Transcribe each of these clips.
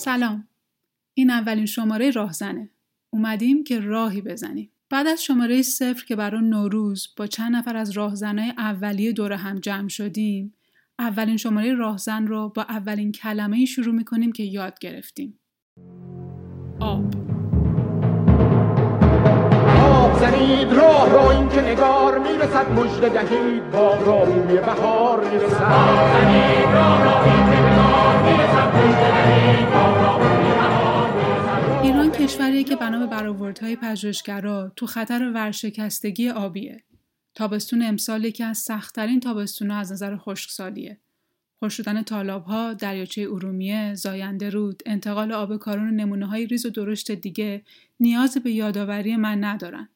سلام، این اولین شماره راهزنه. اومدیم که راهی بزنیم. بعد از شماره 0 که برای نوروز با چند نفر از راهزنای اولیه دور هم جمع شدیم، اولین شماره راهزن رو با اولین کلمه‌ای شروع می‌کنیم که یاد گرفتیم. آب. آب زنید راه رو این که نگار میرسد، مژده دهید بارون بهار میرسد. آب زنید راه رو این که نگار میرسد، مژده دهید بارون بهار میرسد. ایران کشوریه که بنا به برآوردهای پژوهشگرا تو خطر ورشکستگی آبیه. تابستون امسال یکی از سخت‌ترین تابستون‌ها از نظر خشکسالیه. خشک شدن تالاب‌ها، دریاچه ارومیه، زاینده رود، انتقال آب کارون و نمونه‌های ریز و درشت دیگه نیاز به یادآوری من ندارن.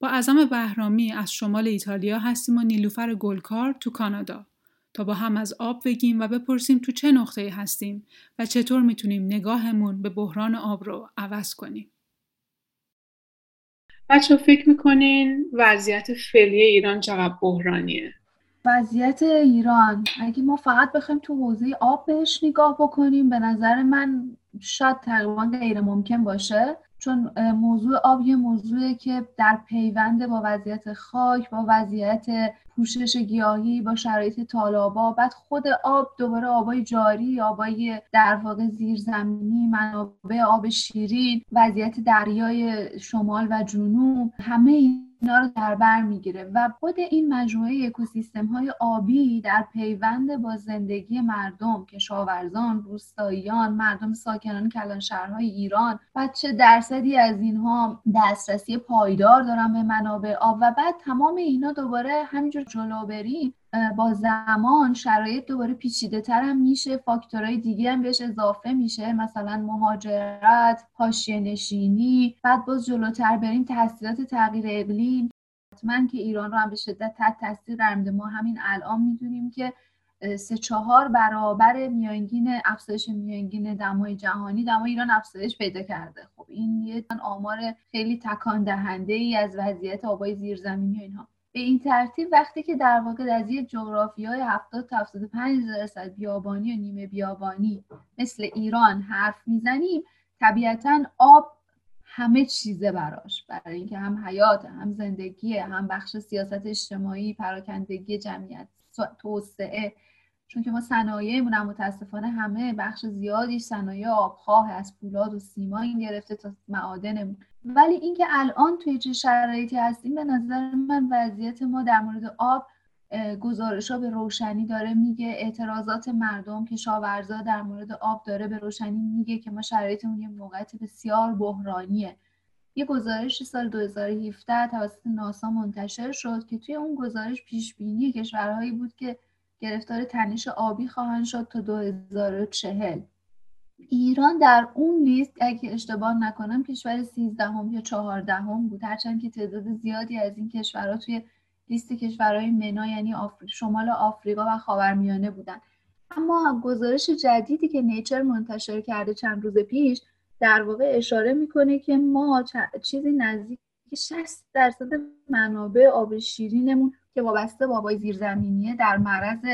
با اعظم بهرامی از شمال ایتالیا هستیم و نیلوفر گلکار تو کانادا تا با هم از آب بگیم و بپرسیم تو چه نقطه‌ای هستیم و چطور میتونیم نگاهمون به بحران آب رو عوض کنیم. بچه فکر میکنین وضعیت فعلی ایران چقدر بحرانیه؟ وضعیت ایران اگه ما فقط بخوایم تو حوزه آب بهش نگاه بکنیم، به نظر من شاید تقریبا غیر ممکن باشه، چون موضوع آب یه موضوعه که در پیوند با وضعیت خاک، با وضعیت پوشش گیاهی، با شرایط تالابا، بعد خود آب، دوباره آبای جاری، آبای در واقع زیرزمینی، منابع آب شیرین، وضعیت دریای شمال و جنوب، همه اینا رو در بر میگیره و خود این مجموعه اکوسیستم‌های آبی در پیوند با زندگی مردم، کشاورزان، روستاییان، مردم ساکنان کلانشهرهای ایران، بعد چه درصدی از اینها دسترسی پایدار دارن به منابع آب و بعد تمام اینا دوباره همینجور جلو بریم، با زمان شرایط دوباره پیچیده تر هم میشه، فاکتورهای دیگه هم بهش اضافه میشه، مثلا مهاجرت، حاشیه نشینی، بعد باز جلوتر بریم تاثیرات تغییر اقلیم. حتما که ایران رو هم به شدت تحت تاثیر قرار میده. ما همین الان میدونیم که 3-4 برابر میانگین افزایش میانگین دمای جهانی، دمای ایران افزایش پیدا کرده. خب این یه آمار خیلی تکان دهنده ای از وضعیت آبای زیرزمینی و اینها. به این ترتیب وقتی که در واقع از یه جغرافیای 70-75% بیابانی و نیمه بیابانی مثل ایران حرف میزنیم، طبیعتاً آب همه چیزه براش، برای اینکه هم حیات، هم زندگی، هم بخش سیاست اجتماعی، پراکندگی جمعیت، توسعه، چون که ما صنایعمون هم متاسفانه همه بخش زیادیش صنایع آبخواه، از پولاد و سیمان گرفته تا معادنمون. ولی اینکه الان توی چه شرایطی هستیم، به نظر من وضعیت ما در مورد آب گزارش‌ها به روشنی داره میگه، اعتراضات مردم، کشاورزا در مورد آب داره به روشنی میگه که ما شرایطمون یه موقعیت بسیار بحرانیه. یه گزارش سال 2017 توسط ناسا منتشر شد که توی اون گزارش پیشبینی کشورهایی بود که گرفتار تنش آبی خواهند شد تا 2040. ایران در اون لیست اگه اشتباه نکنم کشور 13 یا 14 بود، هرچند که تعداد زیادی از این کشورها توی لیست کشورهای منا یعنی شمال آفریقا و خاورمیانه بودن. اما گزارش جدیدی که نیچر منتشر کرده چند روز پیش در واقع اشاره میکنه که ما چیزی نزدیک 60% منابع آب شیرینمون که وابسته به آبای زیرزمینیه در معرض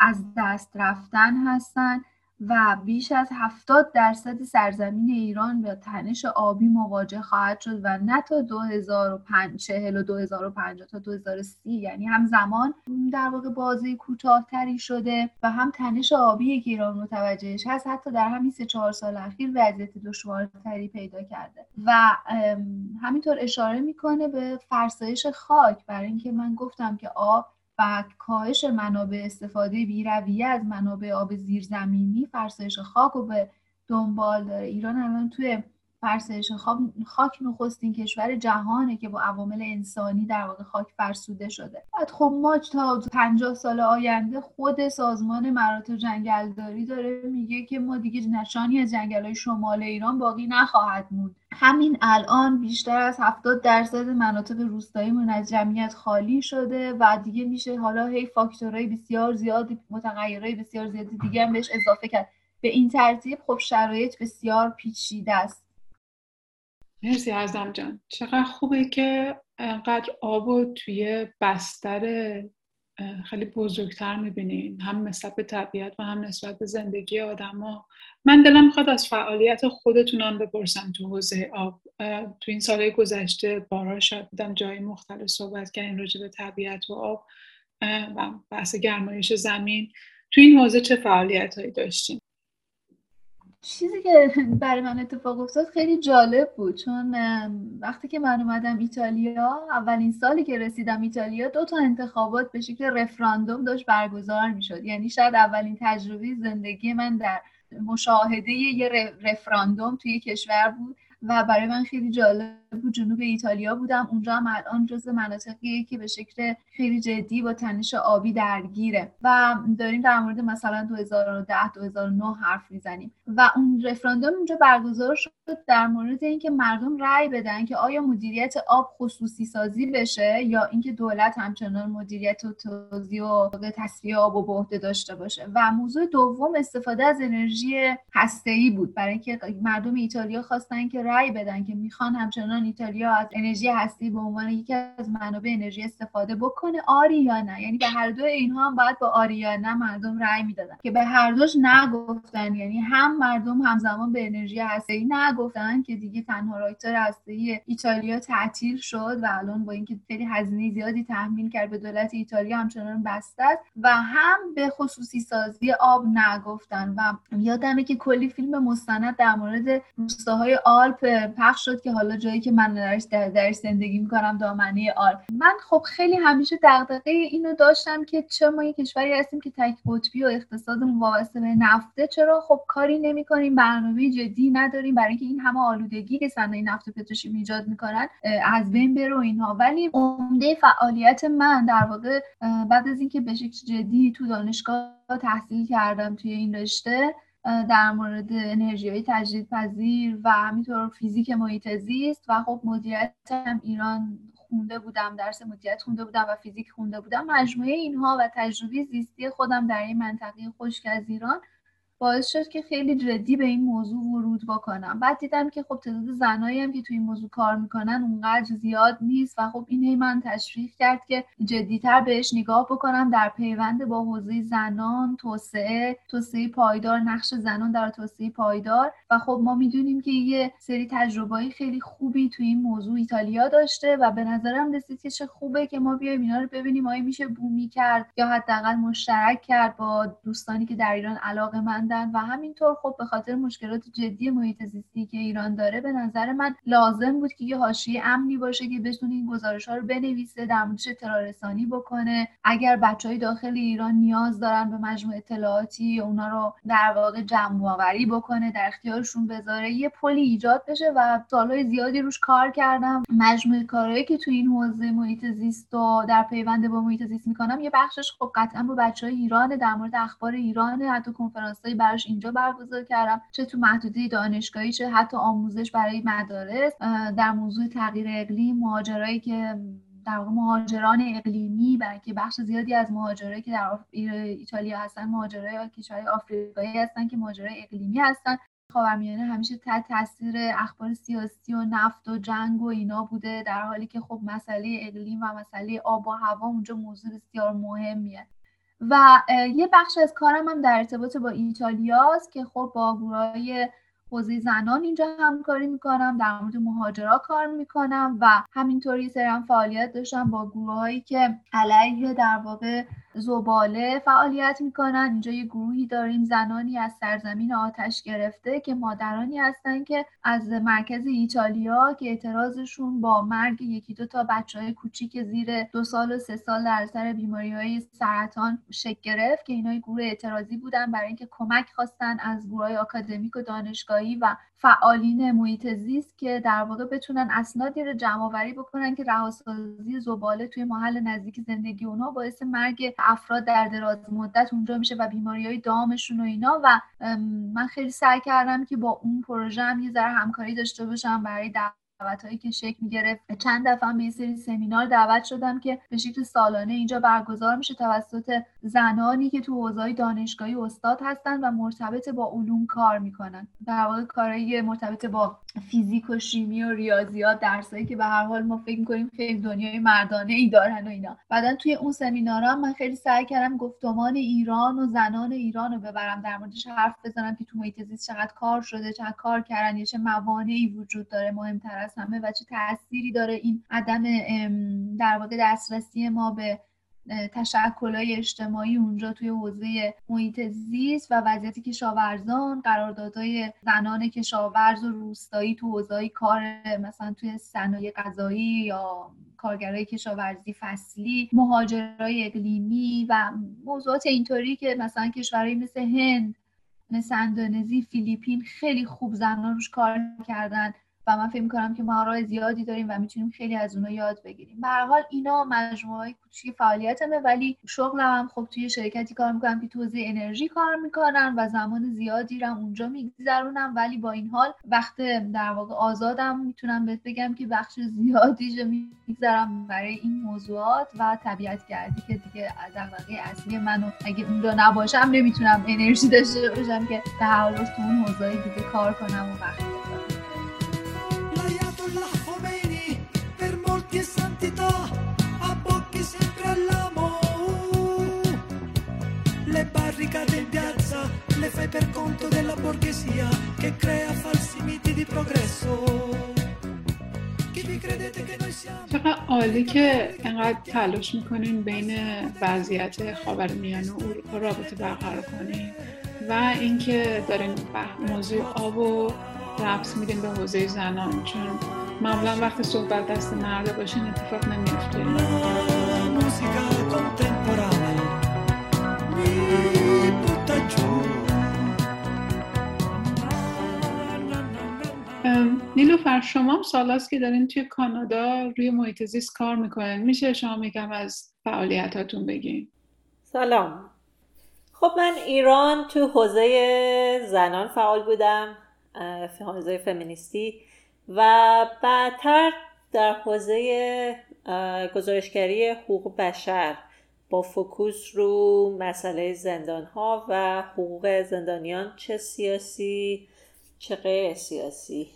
از دست رفتن هستن و بیش از 70% سرزمین ایران با تنش آبی مواجه خواهد شد و نه تا 2040 و 2050 تا 2030، یعنی هم زمان در واقع بازه کوتاه‌تری شده و هم تنش آبی که ایران متوجهش هست حتی در همین 3-4 اخیر وضعیت دشوارتری پیدا کرده و همینطور اشاره میکنه به فرسایش خاک، برای اینکه من گفتم که آب و کاهش منابع استفاده بی‌رویه از منابع آب زیرزمینی فرسایش خاک رو به دنبال داره. ایران الان توی فرسایش خاک نخستین کشور جهانه که با عوامل انسانی در واقع خاک فرسوده شده. بعد خب ما تا 50 آینده خود سازمان مراتع جنگلداری داره میگه که ما دیگه نشانی از جنگل‌های شمال ایران باقی نخواهد موند. همین الان بیشتر از 70% مناطق روستاییمون از جمعیت خالی شده و دیگه میشه حالا هی فاکتورهای بسیار زیادی، متغیرهای بسیار زیادی دیگه هم بهش اضافه کرد. به این ترتیب خب شرایط بسیار پیچیده است. مرسی اعظم جان. چقدر خوبه که انقدر آب رو توی بستر خیلی بزرگتر میبینین، هم نسبت به طبیعت و هم نسبت به زندگی آدما. من دلم میخواد از فعالیت خودتونم بپرسم تو حوزه آب. تو این سالهای گذشته بارها شاید دیدم جای مختلف صحبت کردین راجع به طبیعت و آب و بحث گرمایش زمین. تو این حوزه چه فعالیت‌هایی داشتین؟ چیزی که برای من اتفاق افتاد خیلی جالب بود، چون وقتی که من اومدم ایتالیا، اولین سالی که رسیدم ایتالیا 2 انتخابات به شکل رفراندوم داشت برگزار میشد. یعنی شاید اولین تجربه زندگی من در مشاهده یه رفراندوم توی کشور بود و برای من خیلی جالب بود. جنوب ایتالیا بودم، اونجا هم الان جزو مناطقیه که به شکل خیلی جدی با تنش آبی درگیره و داریم در مورد مثلا 2010-2009 حرف میزنیم و اون رفراندوم اونجا برگزار شد در مورد اینکه مردم رأی بدن که آیا مدیریت آب خصوصی سازی بشه یا اینکه دولت همچنان مدیریت و توزیع و تصفیه آب و به عهده داشته باشه. و موضوع دوم استفاده از انرژی هسته‌ای بود، برای اینکه مردم ایتالیا خواستن که رأی بدن که میخوان همچنان ایتالیا از انرژی هستی به عنوان یکی از منابع انرژی استفاده بکنه، آری یا نه. یعنی به هر دو اینها هم باید با آری یا نه مردم رأی میدادن که به هر دوش نگفتن. یعنی هم مردم همزمان به انرژی هستی نگفتن که دیگه تنها راکتور هستی ایتالیا تعطیل شد و الان با اینکه خیلی هزینه زیادی تحمیل کرد به دولت ایتالیا همچنان بسته است، و هم به خصوصی سازی آب نگفتن. و یادمه که کلی فیلم مستند در مورد روستاهای آلپ پخش شد که حالا جایی که من درش زندگی میکنم دامنه آلپ. من خب خیلی همیشه دغدغه اینو داشتم که چه ما یک کشوری هستیم که تک قطبی و اقتصادمون وابسته به نفته، چرا خب کاری نمیکنیم، برنامه جدی نداریم برای اینکه این همه آلودگی که صنایع نفت و پتروشیمی ایجاد میکنن از بین بره اینها. ولی عمده فعالیت من در واقع بعد از اینکه به شکل جدی تو دانشگاه تحصیل کردم توی این رشته در مورد انرژی‌های تجدیدپذیر و همینطور فیزیک محیط زیست و خب مدیریت هم ایران خونده بودم، درس مدیریت خونده بودم و فیزیک خونده بودم، مجموعه اینها و تجربه زیستی خودم در این منطقه خشک از ایران باعث شد که خیلی جدی به این موضوع ورود بکنم. بعد دیدم که خب تعداد زنایی هم که توی این موضوع کار میکنن اونقدر زیاد نیست و خب این هی من تشویق کرد که جدی‌تر بهش نگاه بکنم، در پیوند با حوزه زنان، توسعه پایدار، نقش زنان در توسعه پایدار. و خب ما میدونیم که یه سری تجربه‌ای خیلی خوبی توی این موضوع ایتالیا داشته و به نظرم رسید که چه خوبه که ما بیایم اینا رو ببینیم آیا میشه بومی کرد یا حداقل مشترک کرد با دوستانی که در ایران علاقه‌مند. و همینطور خب به خاطر مشکلات جدی محیط زیستی که ایران داره به نظر من لازم بود که یه حاشیه امنی باشه که بتونه این گزارش‌ها رو بنویسه، در موردش اطلاع رسانی بکنه. اگر بچهای داخل ایران نیاز دارن به مجموعه اطلاعاتی، اونا رو در واقع جمع‌آوری بکنه، در اختیارشون بذاره، یه پلی ایجاد بشه. و سال‌های زیادی روش کار کردم. مجموعه کارهایی که تو این حوزه محیط زیست و در پیوند با محیط زیست می‌کنم یه بخشش خب قطعاً با بچهای ایران در مورد اخبار ایران، حتی کنفرانس براش اینجا برگزار کردم، چه تو محدوده دانشگاهی چه حتی آموزش برای مدارس در موضوع تغییر اقلیم، مهاجرایی که در واقع مهاجران اقلیمی، بلکه بخش زیادی از مهاجرایی که در ایتالیا هستن مهاجرای کشورهای آفریقایی هستن که مهاجرای اقلیمی هستن. خاورمیانه همیشه تحت تاثیر اخبار سیاسی و نفت و جنگ و اینا بوده، در حالی که خب مسئله اقلیم و مسئله آب و هوا اونجا موضوع بسیار مهمیه. و یه بخش از کارم هم در ارتباط با ایتالیاست که خب با گروهای حوزه زنان اینجا همکاری میکنم، در مورد مهاجرا کار میکنم و همینطور یه سری هم فعالیت داشتم با گروهایی که علیه در واقع زباله فعالیت میکنن. اینجا یه گروهی داریم، زنانی از سرزمین آتش گرفته، که مادرانی هستن که از مرکز ایتالیا که اعتراضشون با مرگ 1-2 بچه‌های کوچیک زیر 2 سال و 3 سال در اثر بیماری‌های سرطان شکل گرفت، که اینا یه گروه اعتراضی بودن برای اینکه کمک خواستن از گروهای آکادمیک و دانشگاهی و فعالین محیط زیست که در واقع بتونن اسنادی رو جمع‌آوری بکنن که رهاسازی زباله توی محل نزدیک زندگی اونها باعث مرگ افراد در دراز مدت اونجا میشه و بیماری‌های دامشون و اینا. و من خیلی سعی کردم که با اون پروژه هم یه ذره همکاری داشته باشم برای در دعوتایی که شکل گرفت، چند دفعه به یه سری سمینار دعوت شدم که به شکل سالانه اینجا برگزار میشه توسط زنانی که تو حوزه‌های دانشگاهی استاد هستن و مرتبط با علوم کار میکنن، در واقع کارهای مرتبط با فیزیک و شیمی و ریاضیات، درسایی که به هر حال ما فکر میکنیم خیلی دنیای مردانه ای دارن و اینا. بعدن توی اون سمینارها من خیلی سعی کردم گفتمان ایران و زنان ایران رو ببرم، در موردش حرف بزنم که تو محیط زیست چقدر کار شده، چقدر کار کردن، چه موانعی وجود داره مهم‌تر از همه و چه تأثیری داره این عدم در واقع دسترسی ما به تشکل‌های اجتماعی اونجا توی حوزه محیط زیست و وضعیت کشاورزان، قراردادهای زنان کشاورز و روستایی تو حوزه‌های کار مثلا توی صنایع غذایی یا کارگرای کشاورزی فصلی، مهاجرای اقلیمی و موضوعات اینطوری که مثلا کشورهایی مثل هند، مثل اندونزی، فیلیپین خیلی خوب زنان روش کار کردن و من فکر می‌کنم که ما راه زیادی داریم و می‌تونیم خیلی از اونها یاد بگیریم. به هر حال اینا مجموعه‌ای کوچیک فعالیتمه، ولی شغلم خب توی شرکتی کار می‌کنم که توزیع انرژی کار می‌کنم و زمان زیادی رو اونجا می‌گذرونم، ولی با این حال وقت در واقع آزادم می‌تونم بهت بگم که بخش زیادیش می‌گذرونم برای این موضوعات و طبیعت‌گردی که دیگه علاقه اصلی منو، اگه اونجا نباشم نمی‌تونم انرژی داشته باشم که به هر حال تو اون حوزه دیگه کار کنم و وقت بذارم. Barricate in piazza, le fai per conto della borghesia che crea falsi miti di progresso. چقدر عالی که اینقدر تلاش میکنین بین وضعیت خاورمیانه و اروپا رابطه برقرار کنین و اینکه دارین موضوع آب و ربط میدین به حوزه زنان، چون معمولا وقتی صحبت دست مرده باشه این اتفاق نمیفته. موسیقی کنتمپورانه نیلوفر، شما سالاست که دارین توی کانادا روی محیط زیست کار میکنین، میشه شما میگم از فعالیتاتون بگین؟ سلام، خب من ایران تو حوزه زنان فعال بودم، حوزه فمینیستی و بعدتر در حوزه گزارشگری حقوق بشر با فوکوس رو مسئله زندان‌ها و حقوق زندانیان، چه سیاسی چه غیر سیاسی.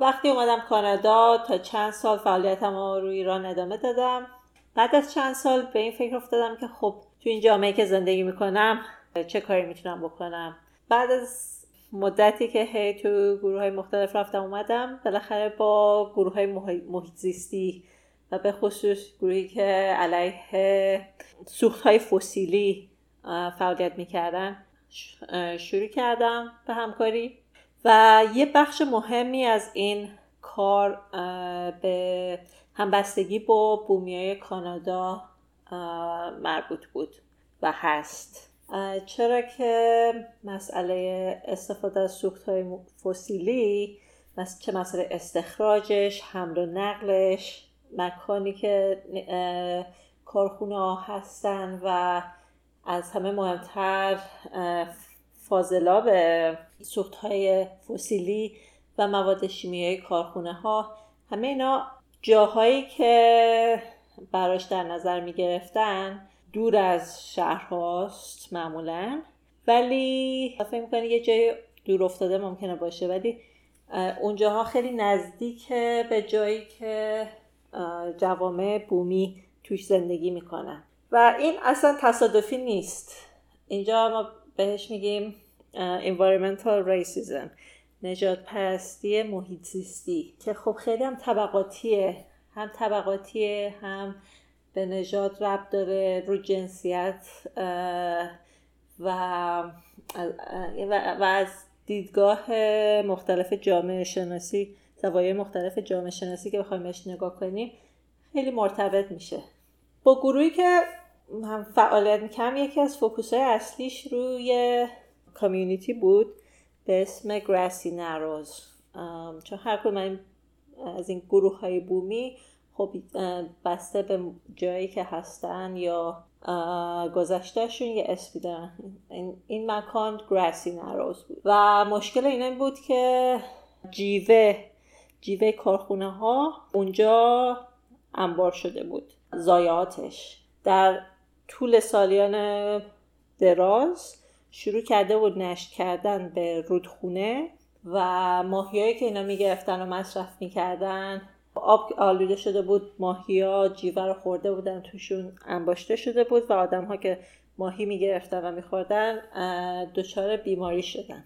وقتی اومدم کانادا تا چند سال فعالیتم رو ایران ادامه دادم. بعد از چند سال به این فکر افتادم که خب تو این جامعه که زندگی میکنم چه کاری میتونم بکنم. بعد از مدتی که هی تو گروه‌های مختلف رفتم اومدم، بالاخره با گروه‌های محیط زیستی و به خصوص گروهی که علیه سوخت‌های فسیلی فعالیت میکردن شروع کردم به همکاری و یه بخش مهمی از این کار به همبستگی با بومیای کانادا مربوط بود و هست، چرا که مسئله استفاده از سوخت‌های فسیلی، چه مسئله استخراجش، حمل و نقلش، مکانی که کارخونه‌ها هستن و از همه مهمتر فاضلاب سوخت‌های فسیلی و مواد شیمیایی کارخونه‌ها، همه اینا جاهایی که براش در نظر می‌گرفتن دور از شهرهاست معمولاً، ولی فکر می‌کنی یه جای دور افتاده ممکنه باشه، ولی اون جاها خیلی نزدیک به جایی که جوامع بومی توش زندگی میکنن و این اصلا تصادفی نیست. اینجا ما بهش میگیم Environmental Racism، نجات پرستی محیط زیستی، که خب خیلی هم طبقاتیه، هم به نژاد ربط داره، رو جنسیت و از دیدگاه مختلف جامعه شناسی، زوایای مختلف جامعه شناسی که بخوایم بهش نگاه کنیم خیلی مرتبط میشه. با گروهی که هم فعالیت میکنم یکی از فوکوس‌های اصلیش روی کامیونیتی بود به اسم Grassy Narrows، چون هر کدوم از این گروه‌های بومی خب بسته به جایی که هستن یا گذشتهشون یه اسمی دارن. این مکان Grassy Narrows بود و مشکل اینا این بود که جیوه جیوه کارخونه ها اونجا انبار شده بود، ضایعاتش. در طول سالیان دراز شروع کرده بود نشت کردن به رودخونه و ماهیایی که اینا میگرفتن و مصرف میکردن آب آلوده شده بود، ماهیا جیوه رو خورده بودن، توشون انباشته شده بود و آدم ها که ماهی میگرفتن و میخوردن دچار بیماری شدن.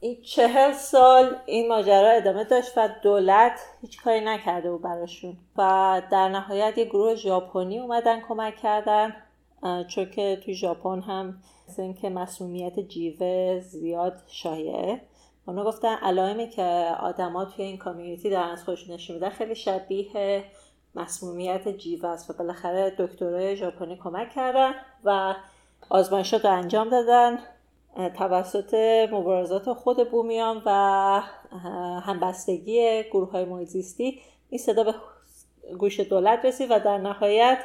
این 40 سال این ماجرا ادامه داشت و دولت هیچ کاری نکرده بود براشون و در نهایت یه گروه ژاپنی اومدن کمک کردن، چون که توی ژاپن هم مثل که مسمومیت جیوه زیاد شایعه. اونا گفتن علائمی که آدما توی این کامیونیتی دارن از خودشون نشون میدن خیلی شبیه مسمومیت جیوه است و بالاخره دکترای ژاپنی کمک کردن و آزمایشات رو انجام دادن توسط مبارزات خود بومیان و همبستگی گروه‌های محیط زیستی. این صدا به گوش دولت رسید و در نهایت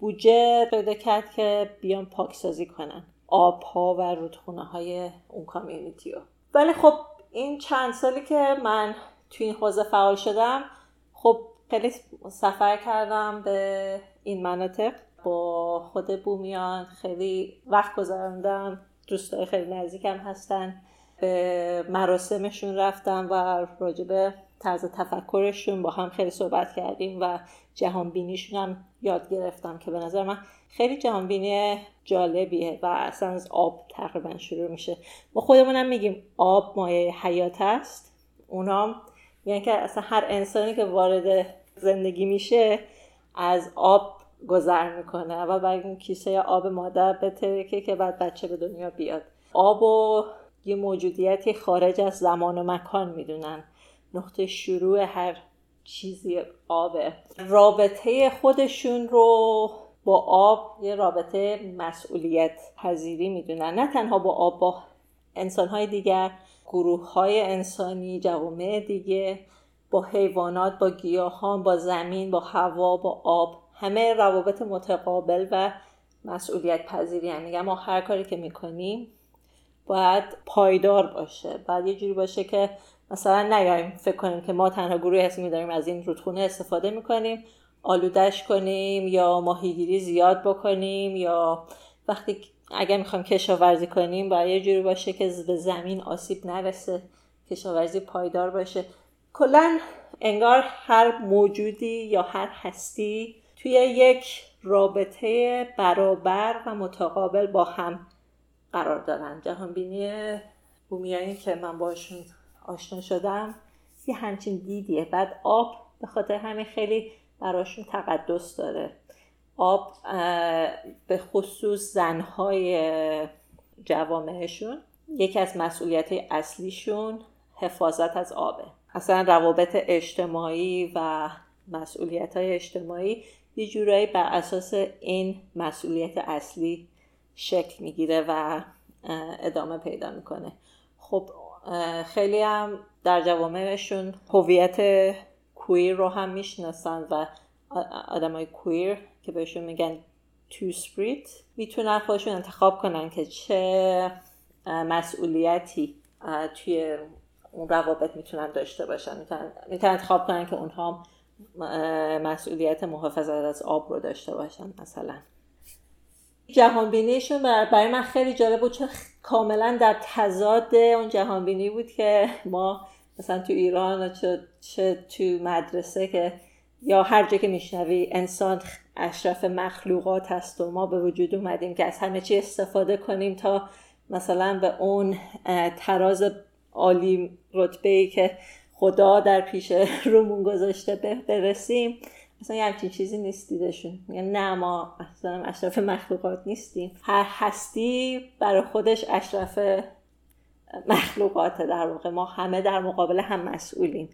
بودجه پیدا کرد که بیان پاکسازی کنن آب‌ها و رودخونه‌های اون کامیونیتی رو. ولی خب این چند سالی که من توی این حوزه فعال شدم، خب خیلی سفر کردم به این مناطق، با خود بومیان خیلی وقت گذراندم، دوستای خیلی نزدیکم هستن، به مراسمشون رفتم و راجبه طرز تفکرشون با هم خیلی صحبت کردیم و جهانبینیشون هم یاد گرفتم که به نظر من خیلی جهانبینی جالبیه و اصلا از آب تقریبا شروع میشه. ما خودمونم میگیم آب مایه حیات است، اونا یعنی که اصلا هر انسانی که وارد زندگی میشه از آب گذر میکنه، اول باید این کیسه آب مادر بترکه که بعد بچه به دنیا بیاد. آب و یه موجودیتی خارج از زمان و مکان میدونن، نقطه شروع هر چیزی آبه. رابطه خودشون رو با آب یه رابطه مسئولیت پذیری میدونن، نه تنها با آب، با انسانهای دیگر، گروههای انسانی، جوامع دیگه، با حیوانات، با گیاهان، با زمین، با هوا، با آب، همه روابط متقابل و مسئولیت پذیری هم. میگم ما هر کاری که میکنیم باید پایدار باشه، باید یه جوری باشه که مثلا نگیم فکر کنیم که ما تنها گروهی هستیم که داریم از این رودخونه استفاده میکنیم، آلودش کنیم یا ماهیگیری زیاد بکنیم، یا وقتی اگر میخوایم کشاورزی کنیم باید یه جوری باشه که به زمین آسیب نرسه، کشاورزی پایدار باشه. کلاً انگار هر موجودی یا هر هستی توی یک رابطه برابر و متقابل با هم قرار دارن. جهانبینی بومیانی که من باشون آشنا شدم یه همچین دیدیه. بعد آب به خاطر همین خیلی براشون تقدس داره. آب به خصوص زنهای جوامعشون یکی از مسئولیت اصلیشون حفاظت از آبه. اصلا روابط اجتماعی و مسئولیت‌های اجتماعی یه جورایی بر اساس این مسئولیت اصلی شکل میگیره و ادامه پیدا میکنه. خب خیلی هم در جوامعشون هویت کویر رو هم میشناسن و آدمای کویر که بهشون میگن تو سپریت میتونن خودشون انتخاب کنن که چه مسئولیتی توی اون روابط میتونن داشته باشن. میتونن انتخاب کنن که اونها مسئولیت محافظت از آب رو داشته باشن. مثلا جهانبینیشون برای من خیلی جالب بود، چون کاملا در تضاد اون جهانبینی بود که ما مثلا تو ایران چه تو مدرسه که یا هر جا که میشنوی انسان اشرف مخلوقات هست و ما به وجود اومدیم که از همه چی استفاده کنیم تا مثلا به اون تراز عالی رتبه‌ای که خدا در پیش رومون گذاشته برسیم. اصلا یه همچین چیزی نیست دیدشون. یعنی نه، ما اصلا اشرف مخلوقات نیستیم، هر هستی برای خودش اشرف مخلوقاته. در واقع ما همه در مقابل هم مسئولیم.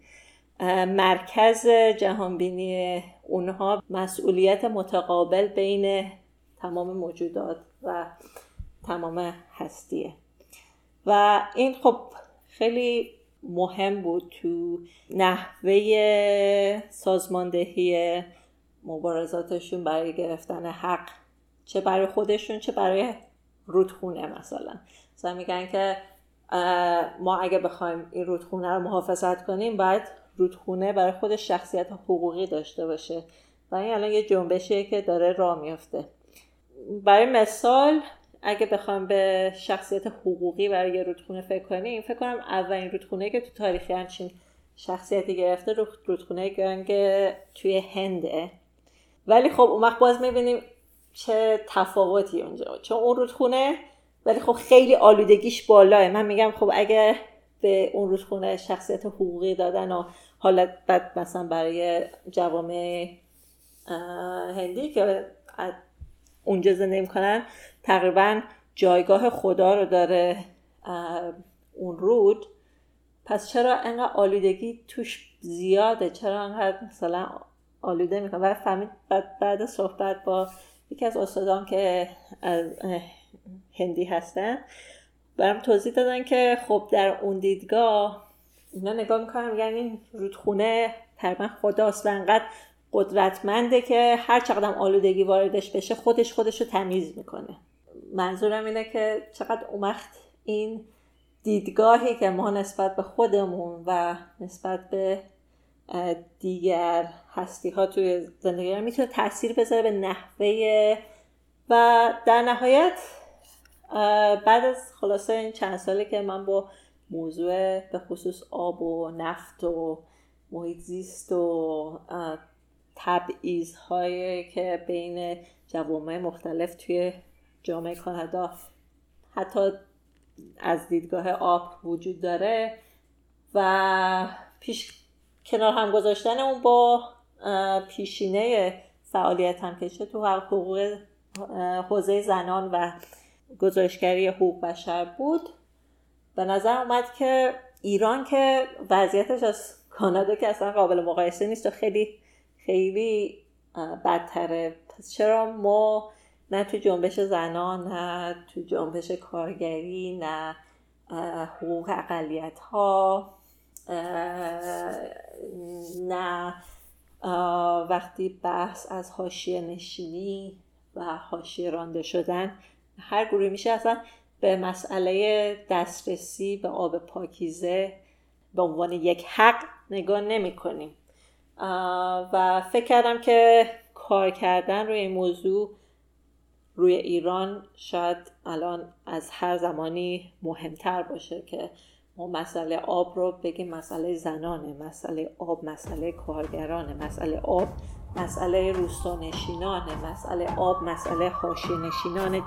مرکز جهانبینی اونها مسئولیت متقابل بین تمام موجودات و تمام هستیه و این خب خیلی مهم بود تو نحوه سازماندهی مبارزاتشون برای گرفتن حق، چه برای خودشون چه برای رودخونه. مثلا میگن که ما اگه بخوایم این رودخونه رو محافظت کنیم باید رودخونه برای خودش شخصیت حقوقی داشته باشه و این الان یه جنبشیه که داره راه میفته. برای مثال اگه بخوام به شخصیت حقوقی برای یه رودخونه فکر کنیم، فکر کنم اولین رودخونه که تو تاریخ همچین شخصیتی گرفته رودخونه گنگ توی هنده. ولی خب اون وقت باز میبینیم چه تفاوتی اونجا، چون اون رودخونه ولی خب خیلی آلودگیش بالاه. من میگم خب اگه به اون رودخونه شخصیت حقوقی دادن و حالا بعد مثلا برای جوامع هندی که اونجا زندگی میکنن تقریبا جایگاه خدا رو داره اون رود، پس چرا انقدر آلودگی توش زیاده؟ چرا انقدر مثلا آلوده میکنه؟ و فهمید بعد صحبت با یکی از استادان که از هندی هستن برام توضیح دادن که خب در اون دیدگاه اینا نگاه میکنم یعنی رودخونه تقریبا خداست و انقدر قدرتمنده که هر چقدر آلودگی واردش بشه خودش رو تمیز میکنه. منظورم اینه که چقدر اومخت این دیدگاهی که ما نسبت به خودمون و نسبت به دیگر هستی ها توی زندگی میتونه تأثیر بذاره به نحوه و در نهایت بعد از خلاصه این چند ساله که من با موضوع به خصوص آب و نفت و محیط زیست و تبعیض‌هایی که بین جوامع مختلف توی جامعه کانادا حتی از دیدگاه آب وجود داره و پیش کنار هم گذاشتن اون با پیشینه فعالیت هم کشه تو حقوق حوزه زنان و گزارشگری حقوق بشر بود، به نظر اومد که ایران که وضعیتش از کانادا که اصلا قابل مقایسه نیست و خیلی خیلی بدتره، پس چرا ما نه تو جنبش زنان، نه تو جنبش کارگری، نه حقوق اقلیت ها، نه وقتی بحث از حاشیه نشینی و حاشیه رانده شدن هر گروه میشه اصلا به مسئله دسترسی به آب پاکیزه به عنوان یک حق نگاه نمی کنیم. و فکر کردم که کار کردن روی این موضوع روی ایران شاید الان از هر زمانی مهمتر باشه که ما مسئله آب رو بگیم مسئله زنانه، مسئله آب مسئله کارگرانه، مسئله آب مسئله روستانشینانه، مسئله آب مسئله حاشیه‌نشینان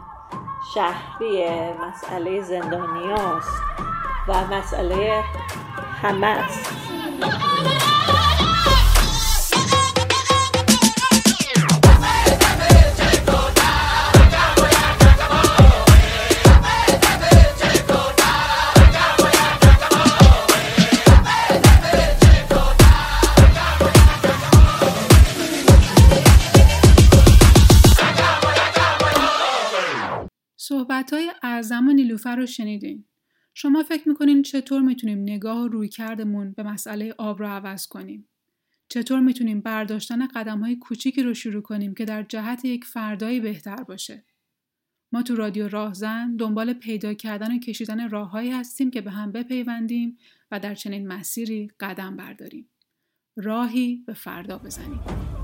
شهریه، مسئله زندانیاست و مسئله همه است. صحبت‌های اعظم و نیلوفر رو شنیدین. شما فکر می‌کنین چطور می‌تونیم نگاه و رویکردمون به مسئله آب رو عوض کنیم؟ چطور می‌تونیم برداشتن قدم‌های کوچیکی رو شروع کنیم که در جهت یک فردایی بهتر باشه؟ ما تو رادیو راهزن دنبال پیدا کردن و کشیدن راه‌هایی هستیم که به هم بپیوندیم و در چنین مسیری قدم برداریم. راهی به فردا بزنیم.